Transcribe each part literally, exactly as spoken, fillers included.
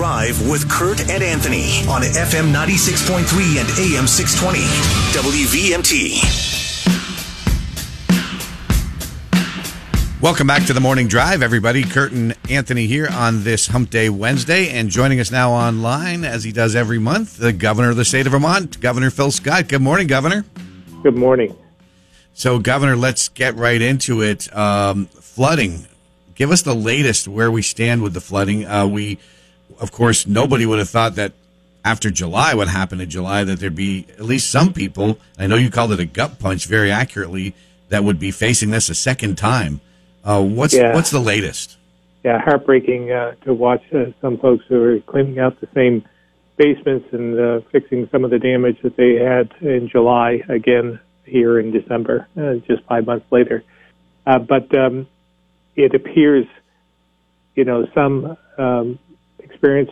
Drive with Kurt and Anthony on F M ninety-six point three and A M six twenty W V M T. Welcome back to the Morning Drive, everybody. Kurt and Anthony here on this Hump Day Wednesday, and joining us now online, as he does every month, the governor of the state of Vermont, Governor Phil Scott. Good morning, Governor. Good morning. So, Governor, let's get right into it. Um, flooding. Give us the latest where we stand with the flooding. Uh, we... Of course, nobody would have thought that after July, what happened in July, that there'd be at least some people, I know you called it a gut punch very accurately, that would be facing this a second time. Uh, what's yeah. what's the latest? Yeah, heartbreaking uh, to watch uh, some folks who are cleaning out the same basements and uh, fixing some of the damage that they had in July again here in December, uh, just five months later. Uh, but um, it appears, you know, some... Um, experience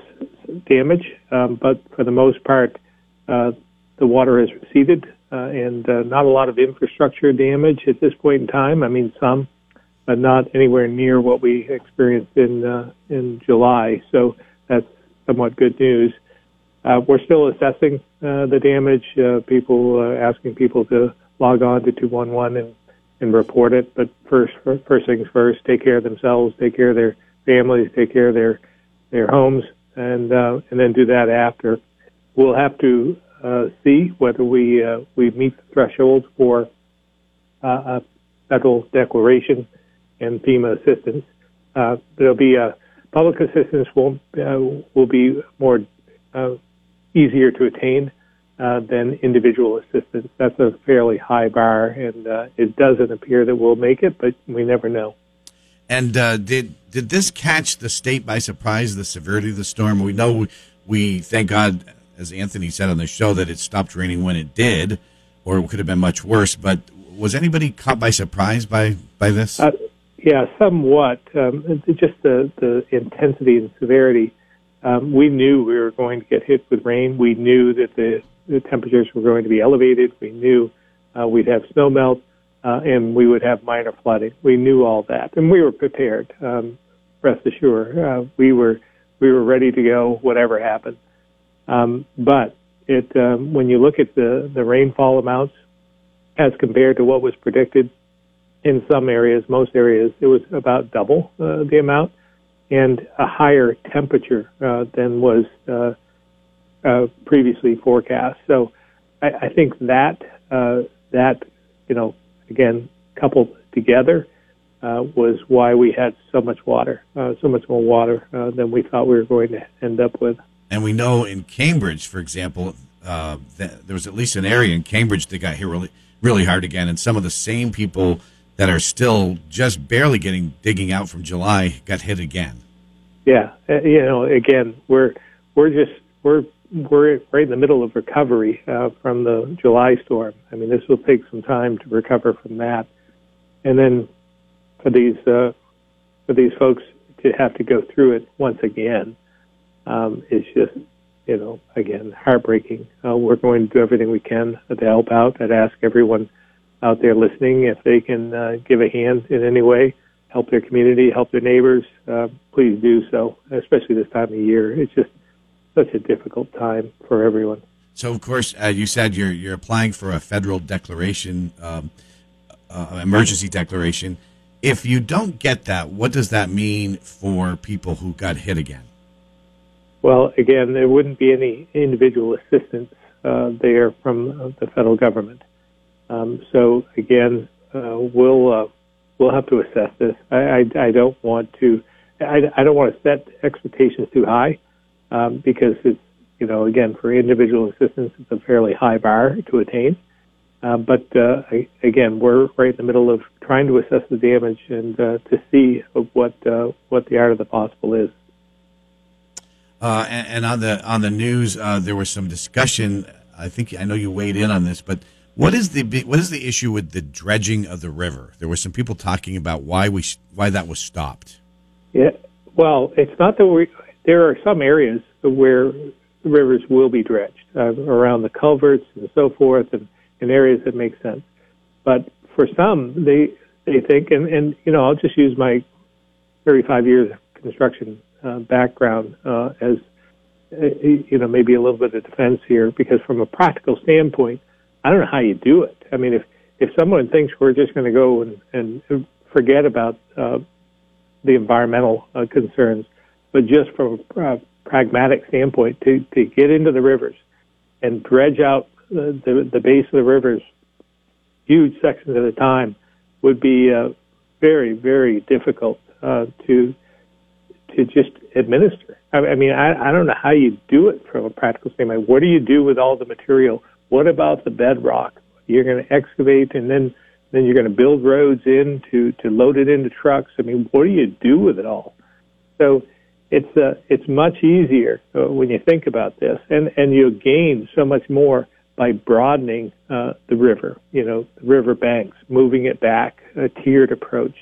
damage, um, but for the most part, uh, the water has receded uh, and uh, not a lot of infrastructure damage at this point in time. I mean, some, but not anywhere near what we experienced in uh, in July. So that's somewhat good news. Uh, we're still assessing uh, the damage. Uh, people uh, asking people to log on to two one one and and report it. But first, first things first, take care of themselves, take care of their families, take care of their their homes, and uh, and then do that after. We'll have to uh, see whether we uh, we meet the threshold for uh, a federal declaration and FEMA assistance. Uh, there'll be a public assistance will uh, will be more uh, easier to attain uh, than individual assistance. That's a fairly high bar, and uh, it doesn't appear that we'll make it, but we never know. And uh, did did this catch the state by surprise, the severity of the storm? We know, we, we thank God, as Anthony said on the show, that it stopped raining when it did, or it could have been much worse. But was anybody caught by surprise by, by this? Uh, yeah, somewhat. Um, just the, the intensity and severity. Um, we knew we were going to get hit with rain. We knew that the, the temperatures were going to be elevated. We knew uh, we'd have snow melt. Uh, and we would have minor flooding. We knew all that, and we were prepared. Um, rest assured, uh, we were we were ready to go, whatever happened. Um, but it um, when you look at the, the rainfall amounts as compared to what was predicted, in some areas, most areas, it was about double uh, the amount, and a higher temperature uh, than was uh, uh, previously forecast. So, I, I think that uh, that you know. Again, coupled together, uh, was why we had so much water, uh, so much more water uh, than we thought we were going to end up with. And we know in Cambridge, for example, uh, that there was at least an area in Cambridge that got hit really, really hard again. And some of the same people that are still just barely getting digging out from July got hit again. Yeah, you know, again, we're we're just we're. We're right in the middle of recovery uh, from the July storm. I mean, this will take some time to recover from that, and then for these uh, for these folks to have to go through it once again um, is just, you know, again, heartbreaking. Uh, we're going to do everything we can to help out. I'd ask everyone out there listening if they can uh, give a hand in any way, help their community, help their neighbors. Uh, please do so, especially this time of year. It's just such a difficult time for everyone. So, of course, uh, you said you're you're applying for a federal declaration, um, uh, emergency declaration. If you don't get that, what does that mean for people who got hit again? Well, again, there wouldn't be any individual assistance uh, there from the federal government. Um, so, again, uh, we'll uh, we'll have to assess this. I, I, I don't want to I, I don't want to set expectations too high. Um, because it's, you know, again, for individual assistance, it's a fairly high bar to attain. Uh, but, uh, I, again, we're right in the middle of trying to assess the damage and uh, to see what uh, what the art of the possible is. Uh, and, and on the on the news, uh, there was some discussion. I think I know you weighed in on this, but what is the what is the issue with the dredging of the river? There were some people talking about why we why that was stopped. Yeah, well, it's not that we. There are some areas where rivers will be dredged uh, around the culverts and so forth, and in areas that make sense. But for some, they they think, and, and you know, I'll just use my thirty-five years of construction uh, background uh, as you know, maybe a little bit of defense here, because from a practical standpoint, I don't know how you do it. I mean, if, if someone thinks we're just going to go and, and forget about uh, the environmental uh, concerns, but just from a uh, pragmatic standpoint, to, to get into the rivers and dredge out the, the, the base of the rivers, huge sections at a time, would be uh, very, very difficult uh, to to just administer. I, I mean, I, I don't know how you do it from a practical standpoint. What do you do with all the material? What about the bedrock? You're going to excavate, and then, then you're going to build roads in to, to load it into trucks. I mean, what do you do with it all? So it's uh, it's much easier uh, when you think about this, and, and you gain so much more by broadening uh, the river, you know, the river banks, moving it back, a tiered approach,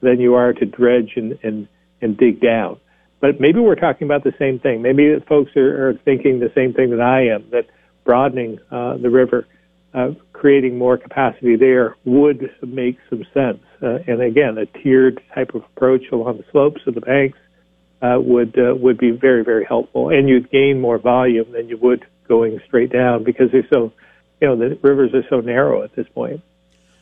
than you are to dredge and, and, and dig down. But maybe we're talking about the same thing. Maybe folks are, are thinking the same thing that I am, that broadening uh, the river, uh, creating more capacity there would make some sense. Uh, and again, a tiered type of approach along the slopes of the banks uh, would uh, would be very, very helpful. And you'd gain more volume than you would going straight down, because they're so, you know, the rivers are so narrow at this point.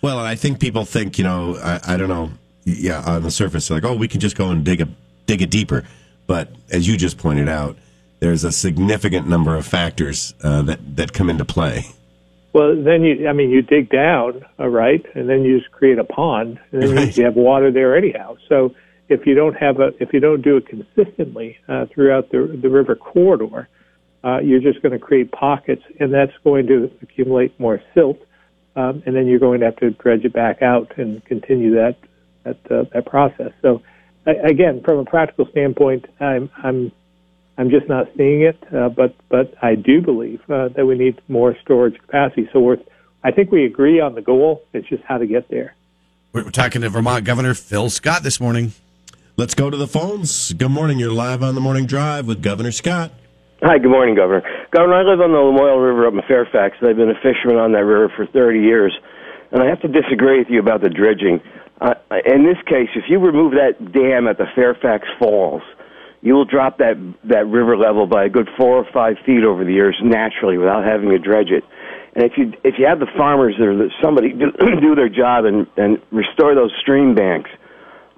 Well, I think people think, you know, I, I don't know, yeah, on the surface, like, oh, we can just go and dig a dig it deeper. But as you just pointed out, there's a significant number of factors uh, that, that come into play. Well, then, you, I mean, you dig down, all right, and then you just create a pond, and then right. you have water there anyhow. So if you don't have a, if you don't do it consistently uh, throughout the, the river corridor, uh, you're just going to create pockets, and that's going to accumulate more silt, um, and then you're going to have to dredge it back out and continue that that, uh, that process. So, again, from a practical standpoint, I'm I'm I'm just not seeing it, uh, but but I do believe uh, that we need more storage capacity. So we're, I think we agree on the goal. It's just how to get there. We're talking to Vermont Governor Phil Scott this morning. Let's go to the phones. Good morning. You're live on the Morning Drive with Governor Scott. Hi, good morning, Governor. Governor, I live on the Lamoille River up in Fairfax, and I've been a fisherman on that river for thirty years. And I have to disagree with you about the dredging. Uh, in this case, if you remove that dam at the Fairfax Falls, you will drop that that river level by a good four or five feet over the years naturally without having to dredge it. And if you if you have the farmers or somebody do, do their job and, and restore those stream banks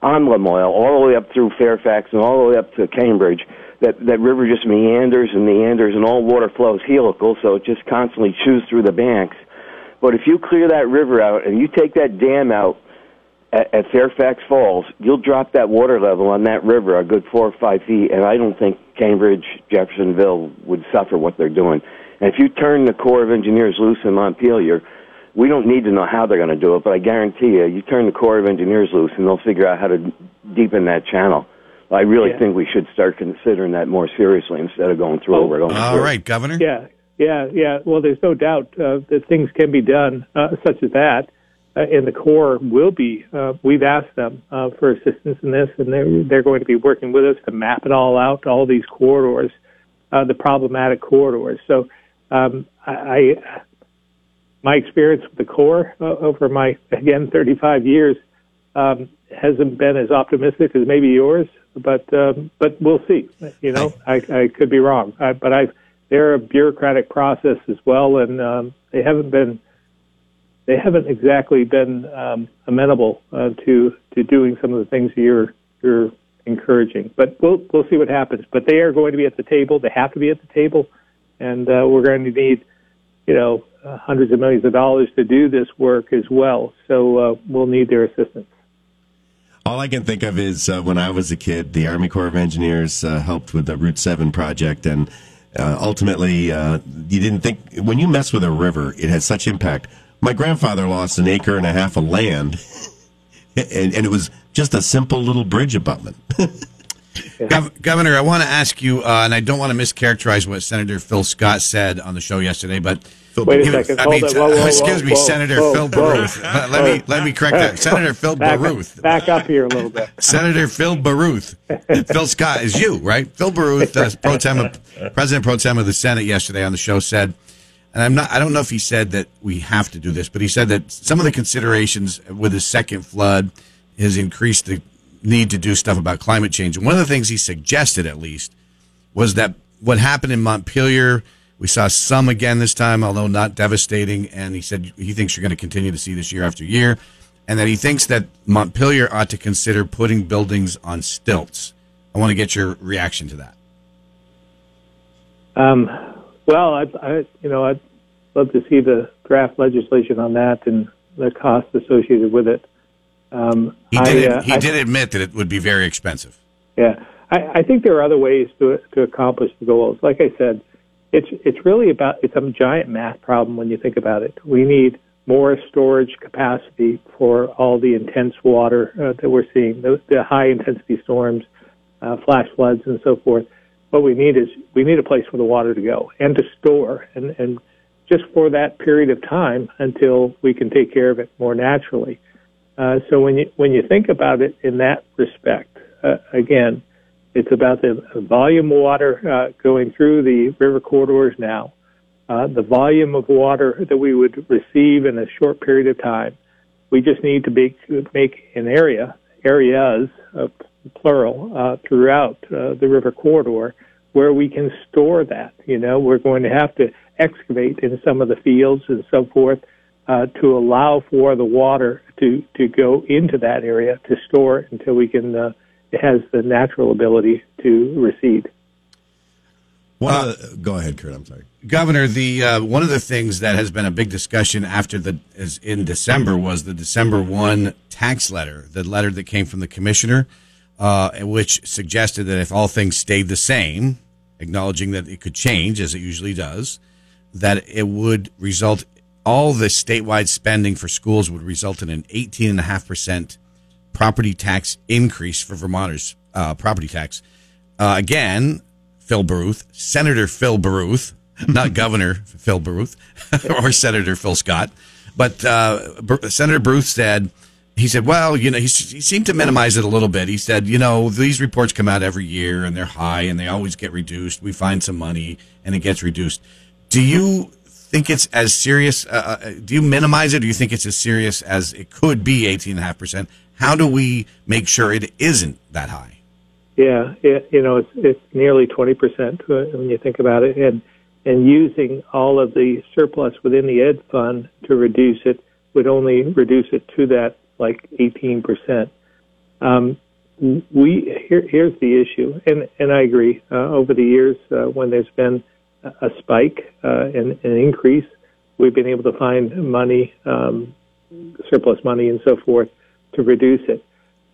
on Lamoille all the way up through Fairfax and all the way up to Cambridge, that, that river just meanders and meanders, and all water flows helical, so it just constantly chews through the banks. But if you clear that river out and you take that dam out at, at Fairfax Falls, you'll drop that water level on that river a good four or five feet, and I don't think Cambridge, Jeffersonville would suffer what they're doing. And if you turn the Corps of Engineers loose in Montpelier, we don't need to know how they're going to do it, but I guarantee you, you turn the Corps of Engineers loose and they'll figure out how to deepen that channel. I really yeah. think we should start considering that more seriously instead of going through oh, over it. All through. Right, Governor. Yeah, yeah, yeah. Well, there's no doubt uh, that things can be done uh, such as that. Uh, and the Corps will be, uh, we've asked them uh, for assistance in this, and they're, they're going to be working with us to map it all out, all these corridors, uh, the problematic corridors. So um, I, I, my experience with the Corps uh, over my, again, thirty-five years um, hasn't been as optimistic as maybe yours, but um, but we'll see. You know, I, I could be wrong. I, but I've, they're a bureaucratic process as well, and um, they haven't been, They haven't exactly been um, amenable uh, to to doing some of the things you're you're encouraging, but we'll we'll see what happens. But they are going to be at the table. They have to be at the table, and uh, we're going to need, you know, uh, hundreds of millions of dollars to do this work as well. So uh, we'll need their assistance. All I can think of is uh, when I was a kid, the Army Corps of Engineers uh, helped with the Route seven project, and uh, ultimately, uh, you didn't think when you mess with a river, it has such impact. My grandfather lost an acre and a half of land, and, and it was just a simple little bridge abutment. Gov- Governor, I want to ask you, uh, and I don't want to mischaracterize what Senator Phil Scott said on the show yesterday, but Phil Wait a second. I mean, whoa, whoa, whoa, excuse me, whoa, Senator whoa, Phil Baruth. Let whoa. me let me correct that. Senator Phil back Baruth. Up, back up here a little bit. Senator Phil Baruth. Phil Scott is you, right? Phil Baruth, uh, pro tem of, President Pro Tem of the Senate, yesterday on the show said. And I'm not, I don't know if he said that we have to do this, but he said that some of the considerations with his second flood has increased the need to do stuff about climate change. And one of the things he suggested, at least, was that what happened in Montpelier, we saw some again this time, although not devastating. And he said he thinks you're going to continue to see this year after year. And that he thinks that Montpelier ought to consider putting buildings on stilts. I want to get your reaction to that. Um, well, I, I, you know, I'd love to see the draft legislation on that and the costs associated with it. Um, he did, I, uh, he I, did admit that it would be very expensive. Yeah, I, I think there are other ways to to accomplish the goals. Like I said, it's it's really about it's a giant math problem when you think about it. We need more storage capacity for all the intense water uh, that we're seeing, the, the high-intensity storms, uh, flash floods, and so forth. What we need is we need a place for the water to go and to store, and, and just for that period of time until we can take care of it more naturally. Uh, so when you when you think about it in that respect, uh, again, it's about the volume of water uh, going through the river corridors now. Uh, the volume of water that we would receive in a short period of time. We just need to make, make an area, areas, uh, plural, uh, throughout uh, the river corridor where we can store that. You know, we're going to have to excavate in some of the fields and so forth uh, to allow for the water to, to go into that area to store it until we can, uh, it has the natural ability to recede. Well, uh, go ahead, Kurt. I'm sorry, Governor. The uh, one of the things that has been a big discussion after the is in December was the December first tax letter, the letter that came from the commissioner, uh, which suggested that if all things stayed the same, acknowledging that it could change as it usually does, that it would result all the statewide spending for schools would result in an eighteen and a half percent property tax increase for Vermonters' uh, property tax. Uh, again. Phil Baruth, Senator Phil Baruth, not Governor Phil Baruth or Senator Phil Scott, but uh, Bar- Senator Baruth said, he said, well, you know, he, he seemed to minimize it a little bit. He said, you know, these reports come out every year and they're high and they always get reduced. We find some money and it gets reduced. Do you think it's as serious? Uh, do you minimize it? Do you think it's as serious as it could be eighteen point five percent? How do we make sure it isn't that high? Yeah, it, you know, it's, it's nearly twenty percent when you think about it, and and using all of the surplus within the Ed Fund to reduce it would only reduce it to that, like, eighteen percent. Um, we here, here's the issue, and, and I agree. Uh, over the years, uh, when there's been a spike uh, and an increase, we've been able to find money, um, surplus money and so forth, to reduce it.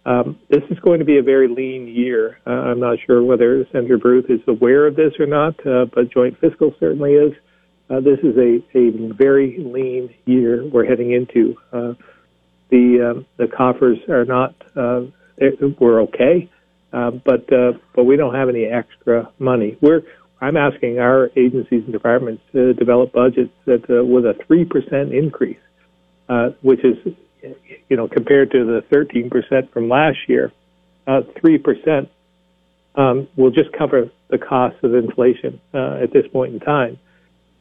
Um, this is going to be a very lean year. Uh, I'm not sure whether Senator Baruth is aware of this or not, uh, but Joint Fiscal certainly is. Uh, this is a, a very lean year we're heading into. Uh, the um, the coffers are not, uh, we're okay, uh, but uh, but we don't have any extra money. We're I'm asking our agencies and departments to develop budgets that uh, with a three percent increase, uh, which is, you know, compared to the thirteen percent from last year, uh, three percent um, will just cover the cost of inflation uh, at this point in time.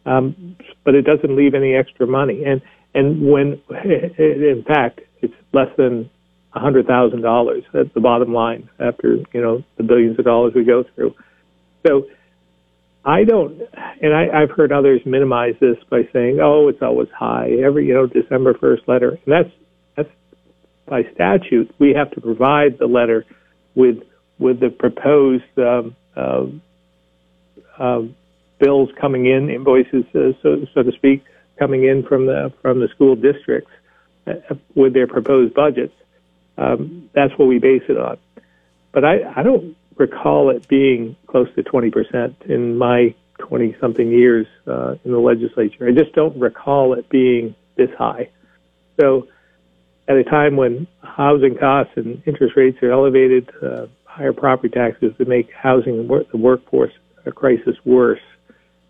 Um, but it doesn't leave any extra money. And and when, in fact, it's less than one hundred thousand dollars at the bottom line after, you know, the billions of dollars we go through. So I don't, and I, I've heard others minimize this by saying, oh, it's always high. Every, you know, December first letter. And that's, by statute, we have to provide the letter with with the proposed um, uh, uh, bills coming in, invoices, uh, so, so to speak, coming in from the from the school districts uh, with their proposed budgets. Um, that's what we base it on. But I, I don't recall it being close to twenty percent in my twenty-something years uh, in the legislature. I just don't recall it being this high. So, at a time when housing costs and interest rates are elevated, uh, higher property taxes that make housing and work, the workforce a crisis worse.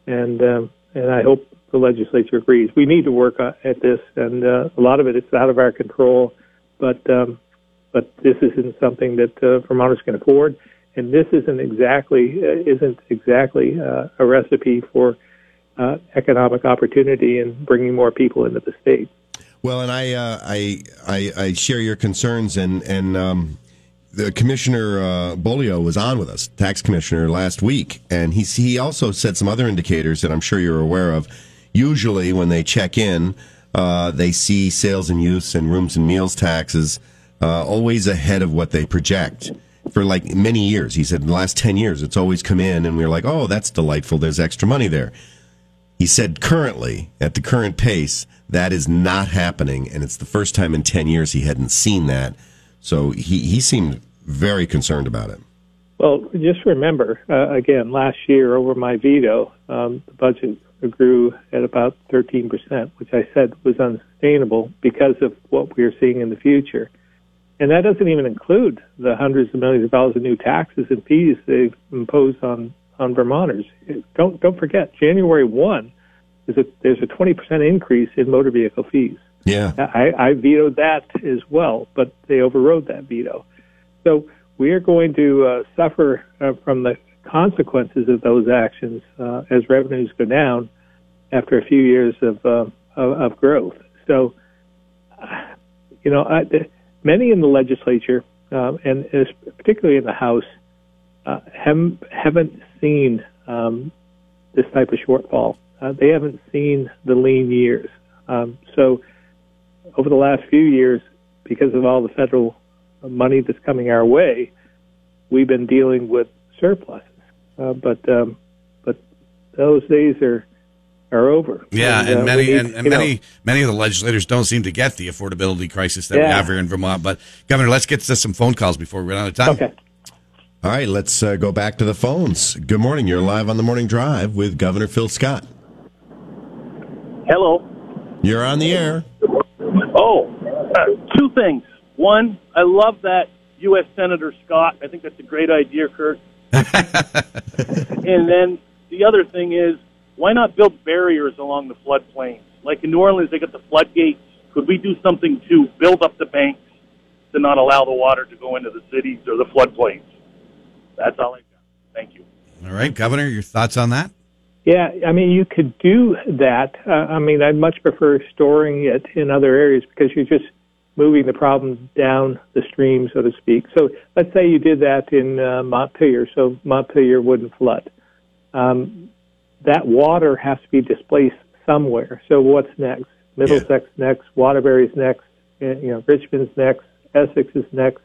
And um, and I hope the legislature agrees. We need to work at this, and uh, a lot of it is out of our control. But um, but this isn't something that uh, Vermonters can afford, and this isn't exactly uh, isn't exactly uh, a recipe for uh, economic opportunity and bringing more people into the state. Well, and I, uh, I I I share your concerns, and and um, the Commissioner uh, Bolio was on with us, Tax Commissioner, last week, and he he also said some other indicators that I'm sure you're aware of. Usually, when they check in, uh, they see sales and use and rooms and meals taxes uh, always ahead of what they project for like many years. He said in the last ten years, it's always come in, and we we're like, oh, that's delightful. There's extra money there. He said currently, at the current pace, that is not happening, and it's the first time in ten years he hadn't seen that. So he, he seemed very concerned about it. Well, just remember, uh, again, last year over my veto, um, the budget grew at about thirteen percent, which I said was unsustainable because of what we are seeing in the future. And that doesn't even include the hundreds of millions of dollars of new taxes and fees they've imposed on on Vermonters. Don't don't forget, January first is a, there's a twenty percent increase in motor vehicle fees. Yeah, I, I vetoed that as well, but they overrode that veto. So we are going to uh, suffer uh, from the consequences of those actions uh, as revenues go down after a few years of uh, of, of growth. So, you know, I, many in the legislature um, and particularly in the House Uh, haven't, haven't seen um, this type of shortfall. Uh, they haven't seen the lean years. Um, so over the last few years, because of all the federal money that's coming our way, we've been dealing with surpluses. Uh, but um, but those days are are over. Yeah, and, and uh, many need, and, and many know. many of the legislators don't seem to get the affordability crisis that yeah. we have here in Vermont. But, Governor, let's get to some phone calls before we run out of time. Okay. All right, let's uh, go back to the phones. Good morning. You're live on the Morning Drive with Governor Phil Scott. Hello. You're on the air. Oh, uh, two things. One, I love that U S Senator Scott. I think that's a great idea, Kurt. And then the other thing is, why not build barriers along the floodplains? Like in New Orleans, they got the floodgates. Could we do something to build up the banks to not allow the water to go into the cities or the floodplains? That's all I've got. Thank you. All right, Governor, your thoughts on that? Yeah, I mean, you could do that. Uh, I mean, I'd much prefer storing it in other areas because you're just moving the problem down the stream, so to speak. So let's say you did that in uh, Montpelier, so Montpelier wouldn't flood. Um, that water has to be displaced somewhere. So what's next? Middlesex yeah. next, Waterbury's next, you know, Richmond's next, Essex is next.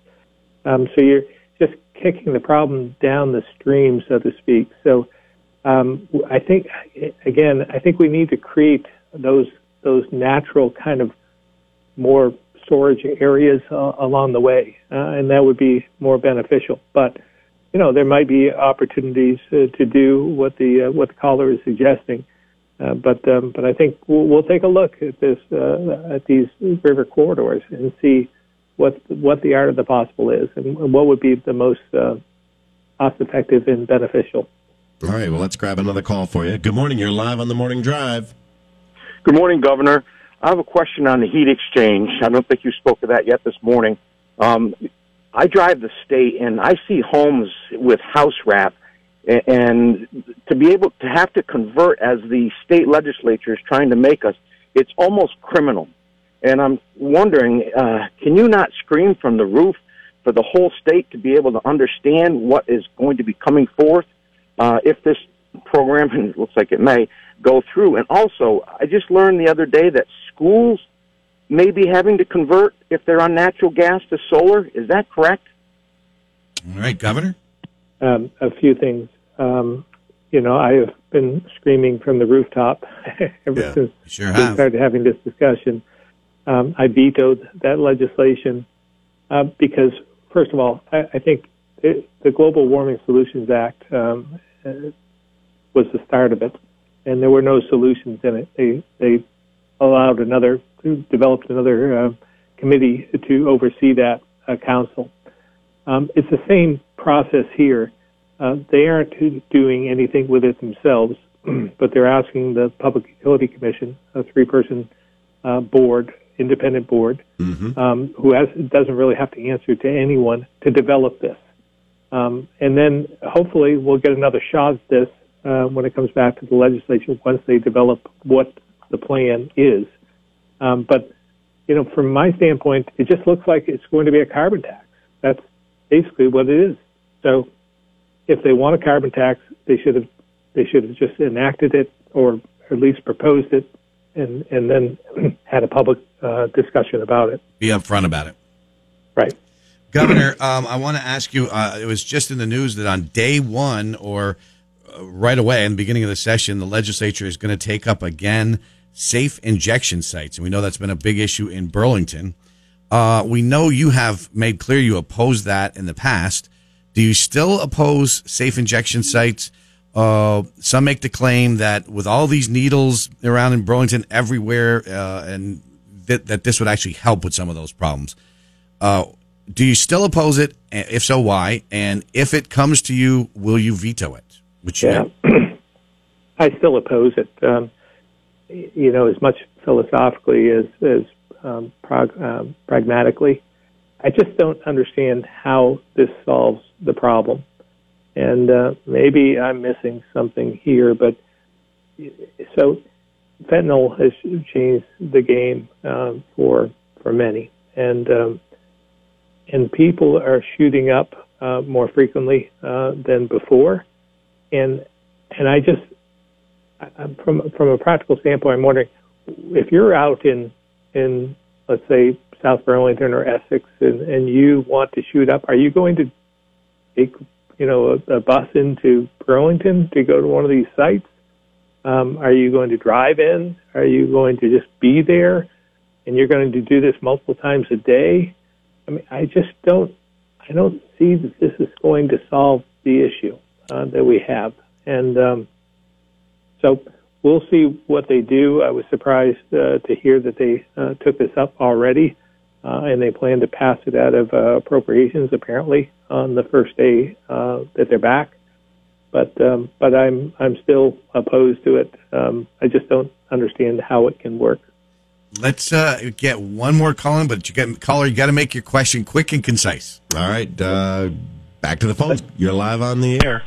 Um, so you're just kicking the problem down the stream, so to speak. So um, I think, again, I think we need to create those those natural kind of more storage areas uh, along the way, uh, and that would be more beneficial. But, you know, there might be opportunities uh, to do what the uh, what the caller is suggesting. Uh, but um, but I think we'll, we'll take a look at this uh, at these river corridors and see what what the art of the possible is, and what would be the most uh, cost-effective and beneficial. All right, well, let's grab another call for you. Good morning. You're live on the Morning Drive. Good morning, Governor. I have a question on the heat exchange. I don't think you spoke to that yet this morning. Um, I drive the state, and I see homes with house wrap, and to be able to have to convert as the state legislature is trying to make us, it's almost criminal. And I'm wondering, uh, can you not scream from the roof for the whole state to be able to understand what is going to be coming forth uh, if this program, and it looks like it may, go through? And also, I just learned the other day that schools may be having to convert if they're on natural gas to solar. Is that correct? All right, Governor? Um, a few things. Um, you know, I have been screaming from the rooftop ever yeah, since sure we started having this discussion. Um, I vetoed that legislation uh, because, first of all, I, I think it, the Global Warming Solutions Act um, was the start of it, and there were no solutions in it. They they allowed another, developed another uh, committee to oversee that uh, council. Um, it's the same process here. Uh, they aren't doing anything with it themselves, but they're asking the Public Utility Commission, a three-person uh, board, independent board, mm-hmm. um, who has, doesn't really have to answer to anyone, to develop this. Um, and then hopefully we'll get another shot at this uh, when it comes back to the legislation once they develop what the plan is. Um, but, you know, from my standpoint, it just looks like it's going to be a carbon tax. That's basically what it is. So if they want a carbon tax, they should have they should have just enacted it, or at least proposed it, and and then had a public uh, discussion about it. Be upfront about it. Right. Governor, um, I want to ask you, uh, it was just in the news that on day one, or uh, right away in the beginning of the session, the legislature is going to take up again safe injection sites. And we know that's been a big issue in Burlington. Uh, we know you have made clear you opposed that in the past. Do you still oppose safe injection sites? Uh, some make the claim that with all these needles around in Burlington everywhere, uh, and th- that this would actually help with some of those problems. Uh, do you still oppose it? If so, why? And if it comes to you, will you veto it? Which yeah, you I still oppose it. Um, you know, as much philosophically as, as um, prog- um, pragmatically, I just don't understand how this solves the problem. And uh, maybe I'm missing something here, but so fentanyl has changed the game um, for for many, and um, and people are shooting up uh, more frequently uh, than before, and and I just I'm from from a practical standpoint, I'm wondering if you're out in in let's say South Burlington or Essex, and, and you want to shoot up, are you going to take you know, a, a bus into Burlington to go to one of these sites? Um, are you going to drive in? Are you going to just be there? And you're going to do this multiple times a day? I mean, I just don't, I don't see that this is going to solve the issue uh, that we have. And um, so we'll see what they do. I was surprised uh, to hear that they uh, took this up already. Uh, and they plan to pass it out of uh, appropriations, apparently, on the first day uh, that they're back. But um, but I'm I'm still opposed to it. Um, I just don't understand how it can work. Let's uh, get one more call in, but you get caller, you got to make your question quick and concise. All right, uh, back to the phone. You're live on the air.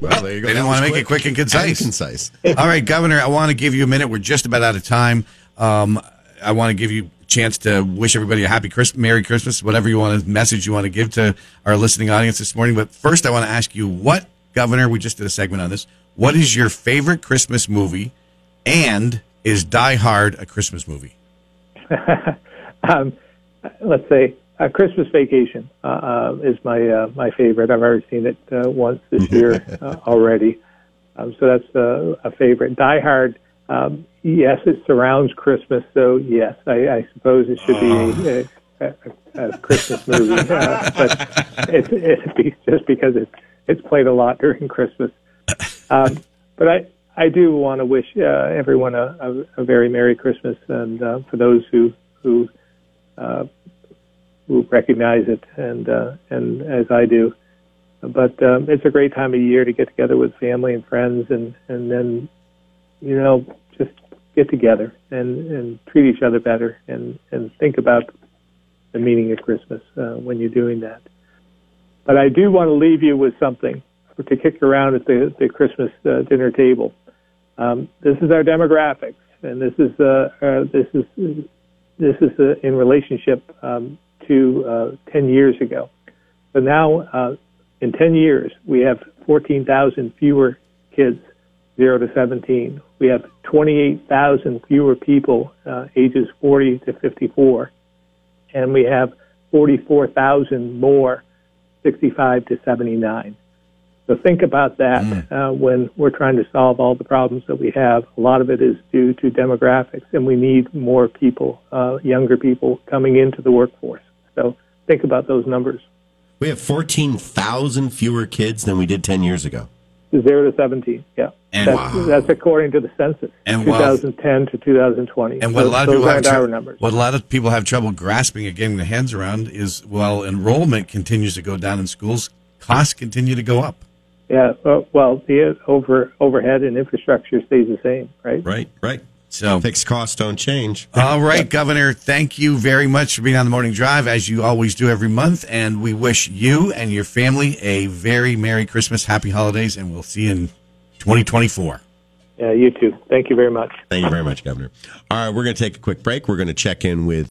Well, there you go. They didn't want to make quick. it quick and concise. And concise. All right, Governor, I want to give you a minute. We're just about out of time. Um, I want to give you chance to wish everybody a happy Christmas, Merry Christmas, whatever you want to message you want to give to our listening audience this morning. But first I want to ask you what, Governor, we just did a segment on this. What is your favorite Christmas movie, and is Die Hard a Christmas movie? um, let's say uh, Christmas Vacation uh, uh, is my uh, my favorite. I've already seen it uh, once this year uh, already. Um, so that's uh, a favorite. Die Hard. Um, yes, it surrounds Christmas, so yes, I, I suppose it should be a, a, a, a Christmas movie. Uh, but it, it be just because it, it's played a lot during Christmas. Um, but I, I do want to wish uh, everyone a, a, a very Merry Christmas, and uh, for those who who uh, who recognize it, and uh, and as I do. But um, it's a great time of year to get together with family and friends, and and then. You know, just get together and, and treat each other better, and, and think about the meaning of Christmas uh, when you're doing that. But I do want to leave you with something to kick around at the, the Christmas uh, dinner table. Um, this is our demographics, and this is uh, uh, this is this is uh, in relationship um, to uh, ten years ago. So now, uh, in ten years, we have fourteen thousand fewer kids. zero to seventeen. We have twenty-eight thousand fewer people uh, ages forty to fifty-four, and we have forty-four thousand more sixty-five to seventy-nine. So think about that mm. uh, when we're trying to solve all the problems that we have. A lot of it is due to demographics, and we need more people, uh, younger people coming into the workforce. So think about those numbers. We have fourteen thousand fewer kids than we did ten years ago. zero to seventeen, yeah. And that's, wow. that's according to the census, and twenty ten to two thousand twenty. And what, so a lot of people have tr- what a lot of people have trouble grasping and getting their hands around is, well, enrollment continues to go down in schools, costs continue to go up. Yeah, well, the over, overhead and infrastructure stays the same, right? Right, right. So fixed costs don't change. All right, Governor, thank you very much for being on the Morning Drive, as you always do every month. And we wish you and your family a very Merry Christmas, Happy Holidays, and we'll see you in twenty twenty-four. Yeah, you too. Thank you very much. Thank you very much, Governor. All right, we're going to take a quick break. We're going to check in with